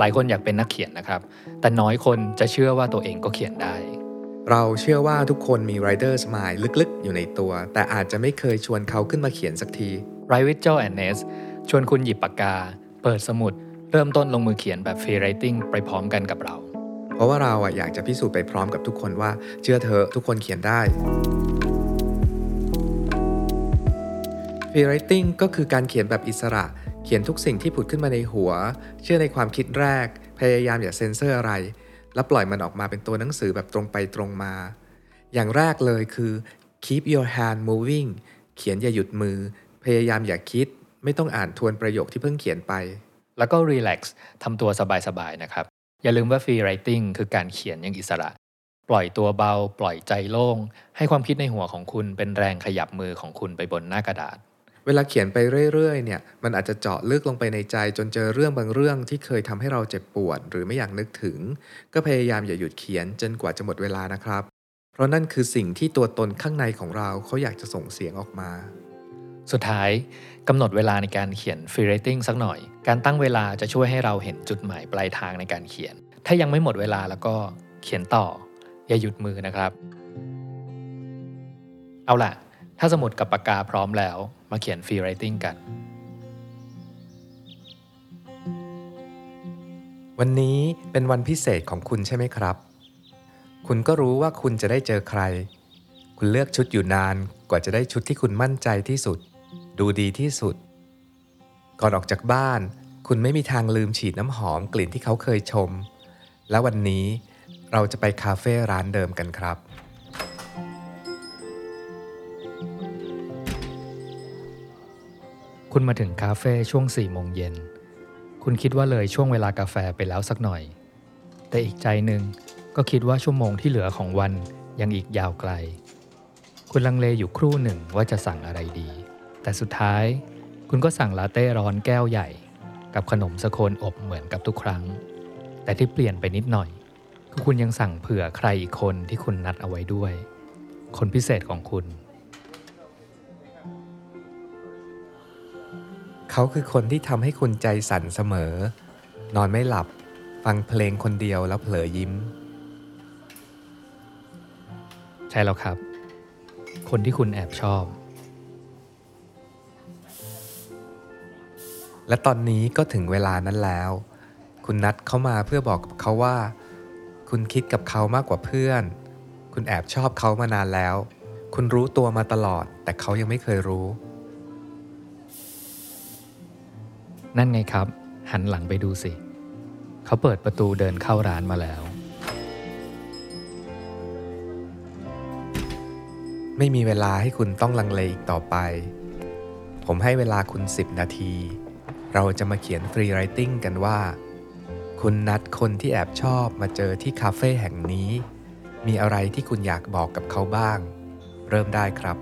หลายคนอยากเป็นนักเขียนนะครับแต่น้อยคนจะเชื่อว่าตัวเองก็เขียนได้เราเชื่อว่าทุกคนมี Writer's Mind ลึกๆอยู่ในตัวแต่อาจจะไม่เคยชวนเขาขึ้นมาเขียนสักที Write with JO&NES ชวนคุณหยิบปากกาเปิดสมุดเริ่มต้นลงมือเขียนแบบ Freewriting ไปพร้อมกันกับเราเพราะว่าเราอยากจะพิสูจน์ไปพร้อมกับทุกคนว่าเชื่อเธอทุกคนเขียนได้ Freewriting ก็คือการเขียนแบบอิสระเขียนทุกสิ่งที่ผุดขึ้นมาในหัวเชื่อในความคิดแรกพยายามอย่าเซ็นเซอร์อะไรแล้วปล่อยมันออกมาเป็นตัวหนังสือแบบตรงไปตรงมาอย่างแรกเลยคือ keep your hand moving เขียนอย่าหยุดมือพยายามอย่าคิดไม่ต้องอ่านทวนประโยคที่เพิ่งเขียนไปแล้วก็ relax ทำตัวสบายๆนะครับอย่าลืมว่า free writing คือการเขียนอย่างอิสระปล่อยตัวเบาปล่อยใจโล่งให้ความคิดในหัวของคุณเป็นแรงขยับมือของคุณไปบนหน้ากระดาษเวลาเขียนไปเรื่อยๆเนี่ยมันอาจจะเจาะลึกลงไปในใจจนเจอเรื่องบางเรื่องที่เคยทำให้เราเจ็บปวดหรือไม่อยากนึกถึงก็พยายามอย่าหยุดเขียนจนกว่าจะหมดเวลานะครับเพราะนั่นคือสิ่งที่ตัวตนข้างในของเราเขาอยากจะส่งเสียงออกมาสุดท้ายกำหนดเวลาในการเขียน Freewriting สักหน่อยการตั้งเวลาจะช่วยให้เราเห็นจุดหมายปลายทางในการเขียนถ้ายังไม่หมดเวลาแล้วก็เขียนต่ออย่าหยุดมือนะครับเอาล่ะถ้าสมุดกับปากกาพร้อมแล้วมาเขียน Freewriting กันวันนี้เป็นวันพิเศษของคุณใช่ไหมครับคุณก็รู้ว่าคุณจะได้เจอใครคุณเลือกชุดอยู่นานกว่าจะได้ชุดที่คุณมั่นใจที่สุดดูดีที่สุดก่อนออกจากบ้านคุณไม่มีทางลืมฉีดน้ำหอมกลิ่นที่เขาเคยชมและวันนี้เราจะไปคาเฟ่ร้านเดิมกันครับคุณมาถึงคาเฟ่ช่วง 4:00 น.คุณคิดว่าเลยช่วงเวลากาแฟไปแล้วสักหน่อยแต่อีกใจนึงก็คิดว่าชั่วโมงที่เหลือของวันยังอีกยาวไกลคุณลังเลอยู่ครู่หนึ่งว่าจะสั่งอะไรดีแต่สุดท้ายคุณก็สั่งลาเต้ร้อนแก้วใหญ่กับขนมสโคนอบเหมือนกับทุกครั้งแต่ที่เปลี่ยนไปนิดหน่อยคือคุณยังสั่งเผื่อใครอีกคนที่คุณนัดเอาไว้ด้วยคนพิเศษของคุณเขาคือคนที่ทำให้คุณใจสั่นเสมอนอนไม่หลับฟังเพลงคนเดียวแล้วเผลอยิ้มใช่แล้วครับคนที่คุณแอบชอบและตอนนี้ก็ถึงเวลานั้นแล้วคุณนัดเขามาเพื่อบอกกับเขาว่าคุณคิดกับเขามากกว่าเพื่อนคุณแอบชอบเขามานานแล้วคุณรู้ตัวมาตลอดแต่เขายังไม่เคยรู้นั่นไงครับหันหลังไปดูสิเขาเปิดประตูเดินเข้าร้านมาแล้วไม่มีเวลาให้คุณต้องลังเลอีกต่อไปผมให้เวลาคุณ10 นาทีเราจะมาเขียน Freewriting กันว่าคุณนัดคนที่แอบชอบมาเจอที่คาเฟ่แห่งนี้มีอะไรที่คุณอยากบอกกับเขาบ้างเริ่มได้ครับ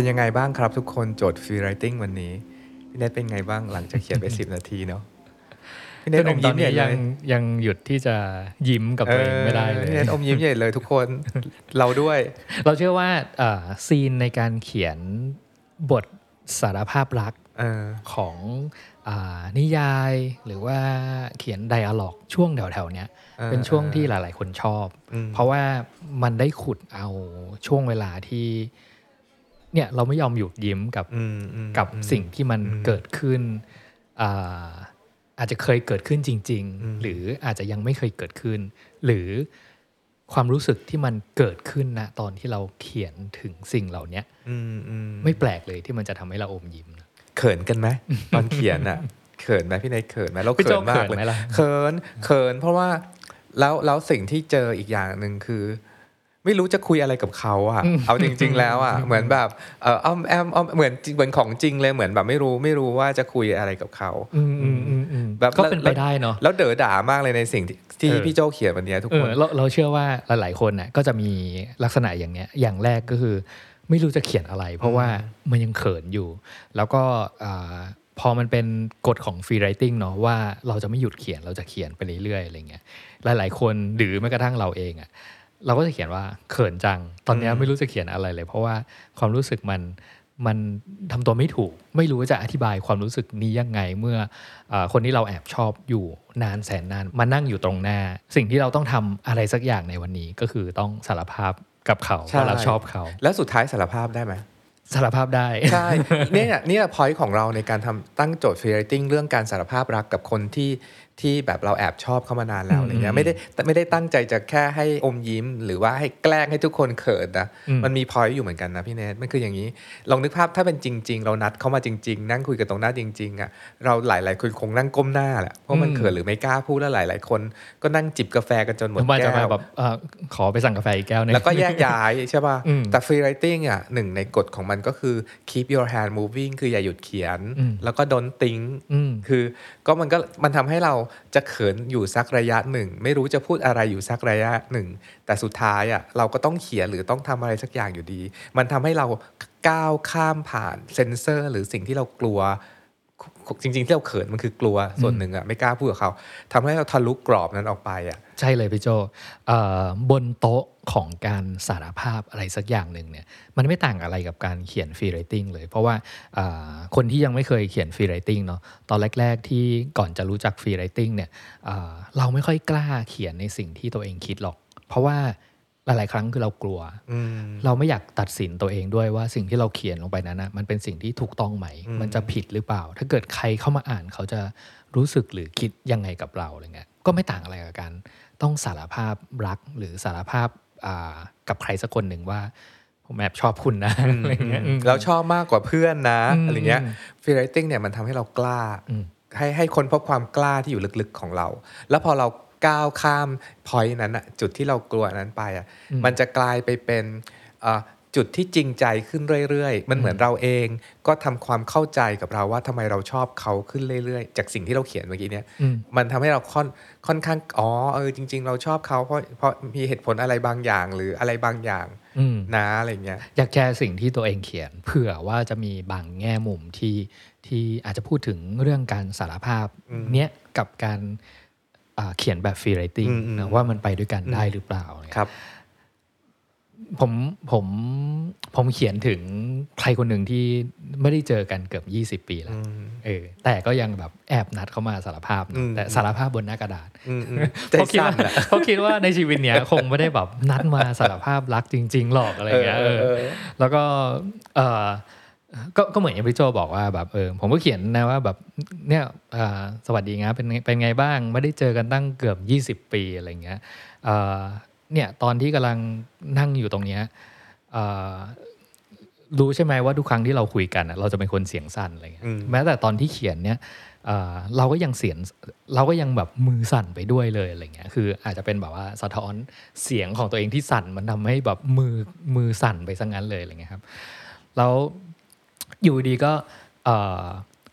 เป็นยังไงบ้างครับทุกคนโจทย์ Freewriting วันนี้พี่เนทเป็นไงบ้างหลังจากเขียนไป 10 นาทีเนาะพี่เนทอมยิ้มใหญ่เลยยังหยุดที่จะยิ้มกับตัวเองไม่ได้เลยพี่เนทอมยิ้มใหญ่เลยทุกคน เราด้วยเราเชื่อว่าซีนในการเขียนบทสารภาพรักของนิยายหรือว่าเขียนไดอะล็อกช่วงแถวๆเนี้ยเป็นช่วงที่หลายๆคนชอบเพราะว่ามันได้ขุดเอาช่วงเวลาที่เนี่ยเราไม่ยอมหยุดยิ้มกับสิ่งที่มันเกิดขึ้นอาจจะเคยเกิดขึ้นจริงๆหรืออาจจะยังไม่เคยเกิดขึ้นหรือความรู้สึกที่มันเกิดขึ้นนะตอนที่เราเขียนถึงสิ่งเหล่านี้ไม่แปลกเลยที่มันจะทำให้เราอมยิ้มเขินกันไหมตอนเขียนอ่ะเขินไหมพี่นายเขินไหมเราเขินมากเลยเขินเพราะว่าแล้วสิ่งที่เจออีกอย่างนึงคือไม่รู้จะคุยอะไรกับเขาอ่ะเอาจริงๆแล้วอ่ะเหมือนแบบอ้อมแอมเหมือนของจริงเลยเหมือนแบบไม่รู้ว่าจะคุยอะไรกับเขาแบบก็เป็นไปได้เนาะแล้วเด๋อด่ามากเลยในสิ่งที่พี่โจ้เขียนวันนี้ทุกคนเราเชื่อว่าหลายๆคนน่ะก็จะมีลักษณะอย่างเนี้ยอย่างแรกก็คือไม่รู้จะเขียนอะไรเพราะว่ามันยังเขินอยู่แล้วก็พอมันเป็นกฎของ Freewriting เนาะว่าเราจะไม่หยุดเขียนเราจะเขียนไปเรื่อยๆอะไรเงี้ยหลายๆคนหรือแม้กระทั่งเราเองอ่ะเราก็จะเขียนว่าเขินจังตอนนี้ไม่รู้จะเขียนอะไรเลยเพราะว่าความรู้สึกมันทำตัวไม่ถูกไม่รู้จะอธิบายความรู้สึกนี้ยังไงเมื่อคนที่เราแอบชอบอยู่นานแสนนานมานั่งอยู่ตรงหน้าสิ่งที่เราต้องทำอะไรสักอย่างในวันนี้ก็คือต้องสารภาพกับเขาว่าเราชอบเขาแล้วสุดท้ายสารภาพได้ไหมสารภาพได้ใช่เนี่ย point ของเราในการทำตั้งโจทย์ Freewriting เรื่องการสารภาพรักกับคนที่แบบเราแอบชอบเขามานานแล้วอะไรเงี้ยไม่ได้ตั้งใจจะแค่ให้อมยิ้มหรือว่าให้แกล้งให้ทุกคนเขินนะมันมี point อยู่เหมือนกันนะพี่เนทมันคืออย่างนี้ลองนึกภาพถ้าเป็นจริงๆเรานัดเขามาจริงๆนั่งคุยกันตรงหน้าจริงๆอ่ะเราหลายๆคนคงนั่งก้มหน้าแหละเพราะมันเขินหรือไม่กล้าพูดแล้วหลายๆคนก็นั่งจิบกาแฟกันจนหมดแก้วจะมาแบบขอไปสั่งกาแฟอีกแก้วนึงแล้วก็แยกย้ายใช่ป่ะแต่ Freewriting อ่ะหนึ่งในกฎของมันก็คือ keep your hand moving คืออย่าหยุดเขียนแล้วก็ don't think คือก็มันทำให้เราจะเขินอยู่สักระยะหนึ่งไม่รู้จะพูดอะไรอยู่สักระยะหนึ่งแต่สุดท้ายอ่ะเราก็ต้องเขียนหรือต้องทำอะไรสักอย่างอยู่ดีมันทำให้เราก้าวข้ามผ่านเซนเซอร์หรือสิ่งที่เรากลัวจริงๆที่เราเขินมันคือกลัวส่วนหนึ่งอ่ะไม่กล้าพูดกับเขาทำให้เราทะลุกรอบนั้นออกไปอ่ะใช่เลยพี่โจบนโต๊ะของการสารภาพอะไรสักอย่างหนึ่งเนี่ยมันไม่ต่างอะไรกับการเขียน Freewriting เลยเพราะว่าคนที่ยังไม่เคยเขียน Freewriting เนาะตอนแรกๆที่ก่อนจะรู้จัก Freewriting เนี่ยเราไม่ค่อยกล้าเขียนในสิ่งที่ตัวเองคิดหรอกเพราะว่าหลายครั้งคือเรากลัวเราไม่อยากตัดสินตัวเองด้วยว่าสิ่งที่เราเขียนลงไปนั้นนะมันเป็นสิ่งที่ถูกต้องไหมมันจะผิดหรือเปล่าถ้าเกิดใครเข้ามาอ่านเขาจะรู้สึกหรือคิดยังไงกับเราอะไรเงี้ยก็ไม่ต่างอะไรกับการต้องสารภาพรักหรือสารภาพกับใครสักคนหนึ่งว่าผมแอบชอบคุณนะอะไรเงี้ยเราชอบมากกว่าเพื่อนนะอะไรเงี้ย Freewriting เนี่ยมันทำให้เรากล้าให้คนพบความกล้าที่อยู่ลึกๆของเราแล้วพอเราก้าวข้ามพอยต์นั้นอะจุดที่เรากลัวนั้นไปอะมันจะกลายไปเป็นจุดที่จริงใจขึ้นเรื่อยๆมันเหมือนเราเองก็ทำความเข้าใจกับเราว่าทำไมเราชอบเขาขึ้นเรื่อยๆจากสิ่งที่เราเขียนเมื่อกี้เนี่ยมันทำให้เราค่อนข้างจริงๆเราชอบเขาเพราะมีเหตุผลอะไรบางอย่างหรืออะไรบางอย่างนะอะไรเงี้ยอยากแชร์สิ่งที่ตัวเองเขียนเผื่อว่าจะมีบางแง่มุมที่อาจจะพูดถึงเรื่องการสารภาพเนี้ยกับการเขียนแบบ Freewriting นะว่ามันไปด้วยกันได้หรือเปล่าครับผมเขียนถึงใครคนหนึ่งที่ไม่ได้เจอกันเกือบ20ปีแล้วแต่ก็ยังแบบแอบนัดเขามาสารภาพแต่สารภาพบนหน้ากระดาษเขาคิดว่าในชีวิตเนี้ยคงไม่ได้แบบนัดมาสารภาพรักจริงๆหรอกอะไรเงี้ยแล้วก็ก็เหมือนอย่างพี่โจบอกว่าแบบผมก็เขียนนะว่าแบบเนี่ยสวัสดีนะเป็นไงบ้างไม่ได้เจอกันตั้งเกือบ20ปีอะไรเงี้ยเนี่ยตอนที่กำลังนั่งอยู่ตรงเนี้ยรู้ใช่ไหมว่าทุกครั้งที่เราคุยกันเราจะเป็นคนเสียงสั่นอะไรเงี้ยแม้แต่ตอนที่เขียนเนี่ยเราก็ยังแบบมือสั่นไปด้วยเลยอะไรเงี้ยคืออาจจะเป็นแบบว่าสะท้อนเสียงของตัวเองที่สั่นมันทำให้แบบมือสั่นไปซะงั้นเลยอะไรเงี้ยครับแล้วอยู่ดีก็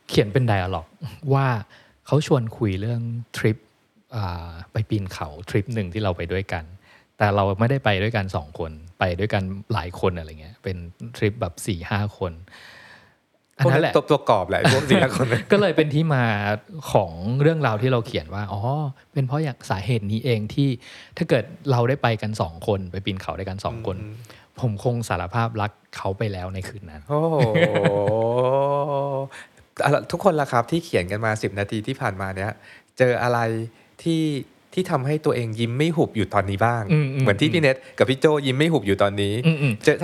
เขียนเป็นไดอะล็อกว่าเขาชวนคุยเรื่องทริปไปปีนเขาทริปหนึ่งที่เราไปด้วยกัน แต่เราไม่ได้ไปด้วยกัน2คนไปด้วยกันหลายคนอะไรเงี้ยเป็นทริปแบบ 4-5 คนอันนั้นแหละตัวกรอบแหละพวกสี่ห้าคน ก็เลยเป็นที่มาของเรื่องราวที่เราเขียนว่าอ๋อเป็นเพราะอย่างสาเหตุนี้เองที่ถ้าเกิดเราได้ไปกัน2คนไปปีนเขาด้วยกัน2คนผมคงสารภาพรักเขาไปแล้วในคืนนั้นโอ้โห ทุกคนล่ะครับที่เขียนกันมา10นาทีที่ผ่านมาเนี้ยเจออะไรที่ทำให้ตัวเองยิ้มไม่หุบอยู่ตอนนี้บ้างเหมือนที่พี่เน็ตกับพี่โจยิ้มไม่หุบอยู่ตอนนี้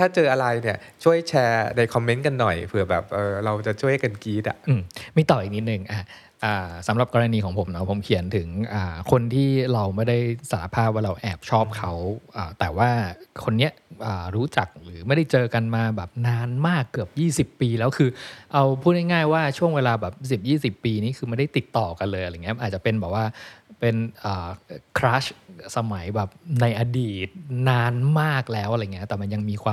ถ้าเจออะไรเนี่ยช่วยแชร์ในคอมเมนต์กันหน่อยเผื่อแบบเราจะช่วยกันกรี๊ดอ่ะมีต่ออีกนิดนึงสำหรับกรณีของผมนะผมเขียนถึงคนที่เราไม่ได้สารภาพว่าเราแอบชอบเขาแต่ว่าคนเนี้ยรู้จักหรือไม่ได้เจอกันมาแบบนานมากเกือบ20ปีแล้วคือเอาพูดง่ายๆว่าช่วงเวลาแบบ10 20ปีนี้คือไม่ได้ติดต่อกันเลยอะไรเงี้ยอาจจะเป็นแบบว่าเป็นครัชสมัยแบบในอดีตนานมากแล้วอะไรเงี้ยแต่มันยังมีคว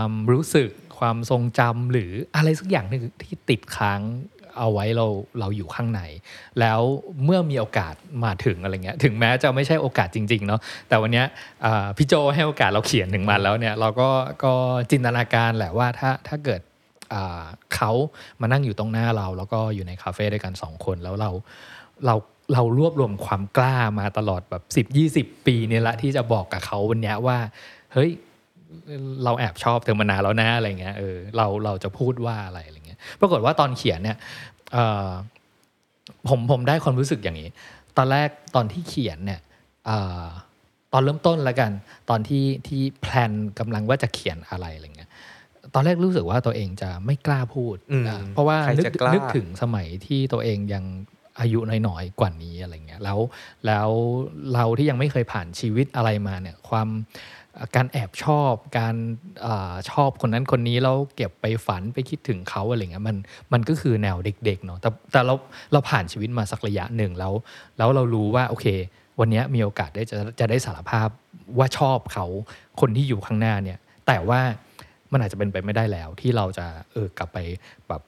ามรู้สึกความทรงจำหรืออะไรสักอย่างนึงที่ติดค้างเอาไว้เราอยู่ข้างในแล้วเมื่อมีโอกาสมาถึงอะไรเงี้ยถึงแม้จะไม่ใช่โอกาสจริงๆเนาะแต่วันนี้พี่โจให้โอกาสเราเขียนถึงมันแล้วเนี่ยเราก็จินตนาการแหละว่าถ้าเกิดเขามานั่งอยู่ตรงหน้าเราแล้วก็อยู่ในคาเฟ่ด้วยกัน2คนแล้วเรารวบรวมความกล้ามาตลอดแบบ10-20 ปีเนี่ยละที่จะบอกกับเขาวันนี้ว่าเฮ้ยเราแอบชอบเธอมานานแล้วนะอะไรเงี้ยเราจะพูดว่าอะไรเงี้ยปรากฏว่าตอนเขียนเนี่ยผมได้ความรู้สึกอย่างนี้ตอนแรกตอนที่เขียนเนี่ยตอนเริ่มต้นละกันตอนที่แพลนกำลังว่าจะเขียนอะไรอะไรเงี้ยตอนแรกรู้สึกว่าตัวเองจะไม่กล้าพูดเพราะว่านึกถึงสมัยที่ตัวเองยังอายุน้อยๆกว่านี้อะไรเงี้ยแล้วเราที่ยังไม่เคยผ่านชีวิตอะไรมาเนี่ยการแอบชอบการชอบคนนั้นคนนี้แล้วเก็บไปฝันไปคิดถึงเขาอะไรเงี้ยมันก็คือแนวเด็กๆเนาะแต่เราผ่านชีวิตมาสักระยะหนึ่งแล้วเรารู้ว่าโอเควันนี้มีโอกาสได้จะได้สารภาพว่าชอบเขาคนที่อยู่ข้างหน้าเนี่ยแต่ว่ามันอาจจะเป็นไปไม่ได้แล้วที่เราจะกลับไปแบบ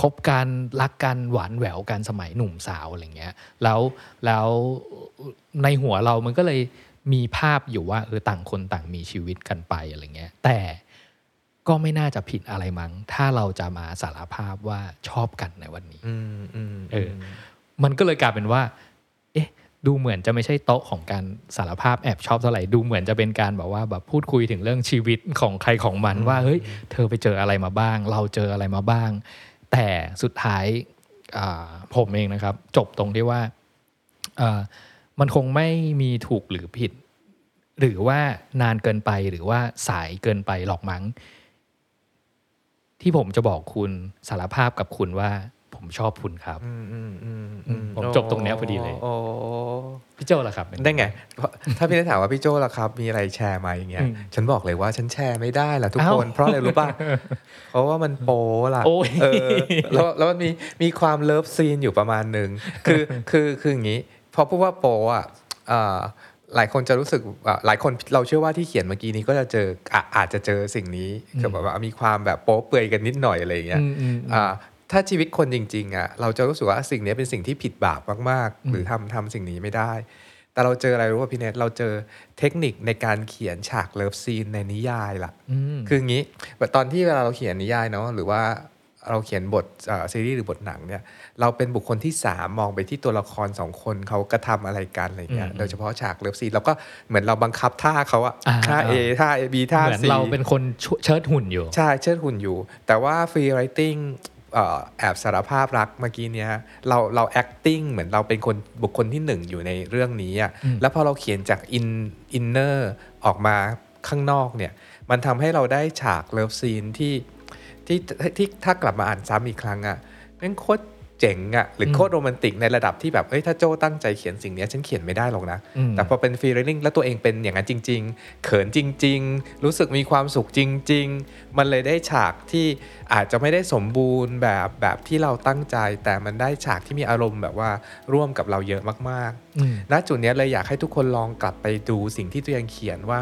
คบกันรักกันหวานแหววกันสมัยหนุ่มสาวอะไรเงี้ยแล้วในหัวเรามันก็เลยมีภาพอยู่ว่าต่างคนต่างมีชีวิตกันไปอะไรเงี้ยแต่ก็ไม่น่าจะผิดอะไรมั้งถ้าเราจะมาสารภาพว่าชอบกันในวันนี้มันก็เลยกลายเป็นว่าเอ๊ะดูเหมือนจะไม่ใช่โต๊ะของการสารภาพแอบชอบเท่าไหร่ดูเหมือนจะเป็นการแบบว่าแบบพูดคุยถึงเรื่องชีวิตของใครของมันว่าเฮ้ยเธอไปเจออะไรมาบ้างเราเจออะไรมาบ้างแต่สุดท้ายผมเองนะครับจบตรงที่ว่ามันคงไม่มีถูกหรือผิดหรือว่านานเกินไปหรือว่าสายเกินไปหรอกมั้งที่ผมจะบอกคุณสารภาพกับคุณว่าผมชอบคุณครับผมจบตรงนี้พอดีเลยพี่โจ้ล่ะครับได้ไงถ้าพี่ได้ถามว่าพี่โจ้ล่ะครับมีอะไรแชร์มาอย่างเงี้ยฉันบอกเลยว่าฉันแชร์ไม่ได้ล่ะทุกคนเพราะอะไรรู้ป่ะเพราะว่ามันโป๊ล่ะแล้วมันมีความเลิฟซีนอยู่ประมาณนึงคืออย่างงี้พอพูดว่าโป๊อ่ะหลายคนจะรู้สึกหลายคนเราเชื่อว่าที่เขียนเมื่อกี้นี้ก็จะเจออาจจะเจอสิ่งนี้คือแบบว่ามีความแบบโป๊เปื่อยกันนิดหน่อยอะไรอย่างเงี้ยถ้าชีวิตคนจริงๆอ่ะเราจะรู้สึกว่าสิ่งนี้เป็นสิ่งที่ผิดบาปมากๆหรือทำสิ่งนี้ไม่ได้แต่เราเจออะไรรู้ป่ะพี่เนทเราเจอเทคนิคในการเขียนฉากเลิฟซีนในนิยายล่ะคืออย่างงี้ตอนที่เวลาเราเขียนนิยายเนาะหรือว่าเราเขียนบทซีรีส์หรือบทหนังเนี่ยเราเป็นบุคคลที่3มองไปที่ตัวละคร2คนเขากระทำอะไรกันอะไรเงี้ยโดยเฉพาะฉากเลิฟซีนเราก็เหมือนเราบังคับท่าเขาอะท่า A ท่า B ท่า C เหมือนเราเป็นคนเชิดหุ่นอยู่ใช่เชิดหุ่นอยู่แต่ว่า Freewritingแอบสารภาพรักเมื่อกี้เนี้ยเรา acting เหมือนเราเป็นคนบุคคลที่1อยู่ในเรื่องนี้อ่ะแล้วพอเราเขียนจาก inner ออกมาข้างนอกเนี่ยมันทำให้เราได้ฉากเลิฟซีนที่ถ้ากลับมาอ่านซ้ำอีกครั้งอ่ะมันโคตรเจ๋งอ่ะหรือโคตรโรแมนติกในระดับที่แบบเอ้ยถ้าโจ้ตั้งใจเขียนสิ่งนี้ฉันเขียนไม่ได้หรอกนะแต่พอเป็น Freewriting แล้วตัวเองเป็นอย่างนั้นจริงๆเขินจริงๆรู้สึกมีความสุขจริงๆมันเลยได้ฉากที่อาจจะไม่ได้สมบูรณ์แบบที่เราตั้งใจแต่มันได้ฉากที่มีอารมณ์แบบว่าร่วมกับเราเยอะมากๆณจุดนี้เลยอยากให้ทุกคนลองกลับไปดูสิ่งที่ตัวเองเขียนว่า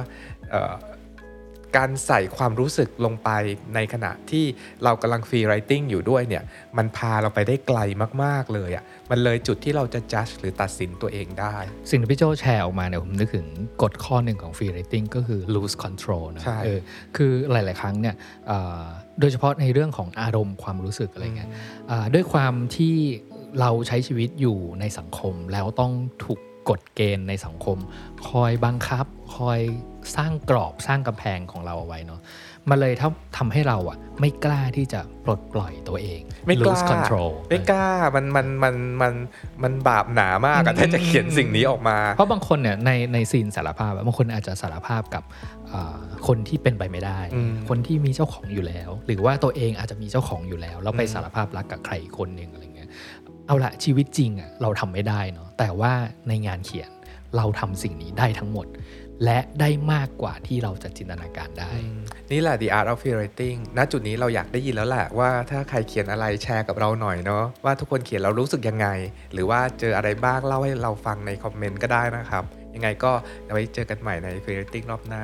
การใส่ความรู้สึกลงไปในขณะที่เรากำลังฟรีไรติงอยู่ด้วยเนี่ยมันพาเราไปได้ไกลมากๆเลยอ่ะมันเลยจุดที่เราจะจัดหรือตัดสินตัวเองได้สิ่งที่พี่โจแชร์ออกมาเนี่ยผมนึกถึงกฎข้อหนึ่งของฟรีไรติงก็คือ lose control นะคือหลายๆครั้งเนี่ยโดยเฉพาะในเรื่องของอารมณ์ความรู้สึกอะไรเงี้ยด้วยความที่เราใช้ชีวิตอยู่ในสังคมแล้วต้องถูกกฎเกณฑ์ในสังคมคอยบังคับคอยสร้างกรอบสร้างกำแพงของเราเอาไว้เนาะมันเลยทำให้เราอ่ะไม่กล้าที่จะปลดปล่อยตัวเองไม่กล้า lose control ไม่กล้ามันบาปหนามากอ่ะถ้าจะเขียนสิ่งนี้ออกมาเพราะบางคนเนี่ยในซีนสารภาพบางคนอาจจะสารภาพกับคนที่เป็นไปไม่ได้คนที่มีเจ้าของอยู่แล้วหรือว่าตัวเองอาจจะมีเจ้าของอยู่แล้วแล้วไปสารภาพรักกับใครคนนึงอะไรเงี้ยเอาละชีวิตจริงอ่ะเราทำไม่ได้เนาะแต่ว่าในงานเขียนเราทำสิ่งนี้ได้ทั้งหมดและได้มากกว่าที่เราจะจินตนาการได้นี่แหละ The Art of Freewriting ณจุดนี้เราอยากได้ยินแล้วแหละว่าถ้าใครเขียนอะไรแชร์กับเราหน่อยเนาะว่าทุกคนเขียนเรารู้สึกยังไงหรือว่าเจออะไรบ้างเล่าให้เราฟังในคอมเมนต์ก็ได้นะครับยังไงก็เอาไว้เจอกันใหม่ใน Freewriting รอบหน้า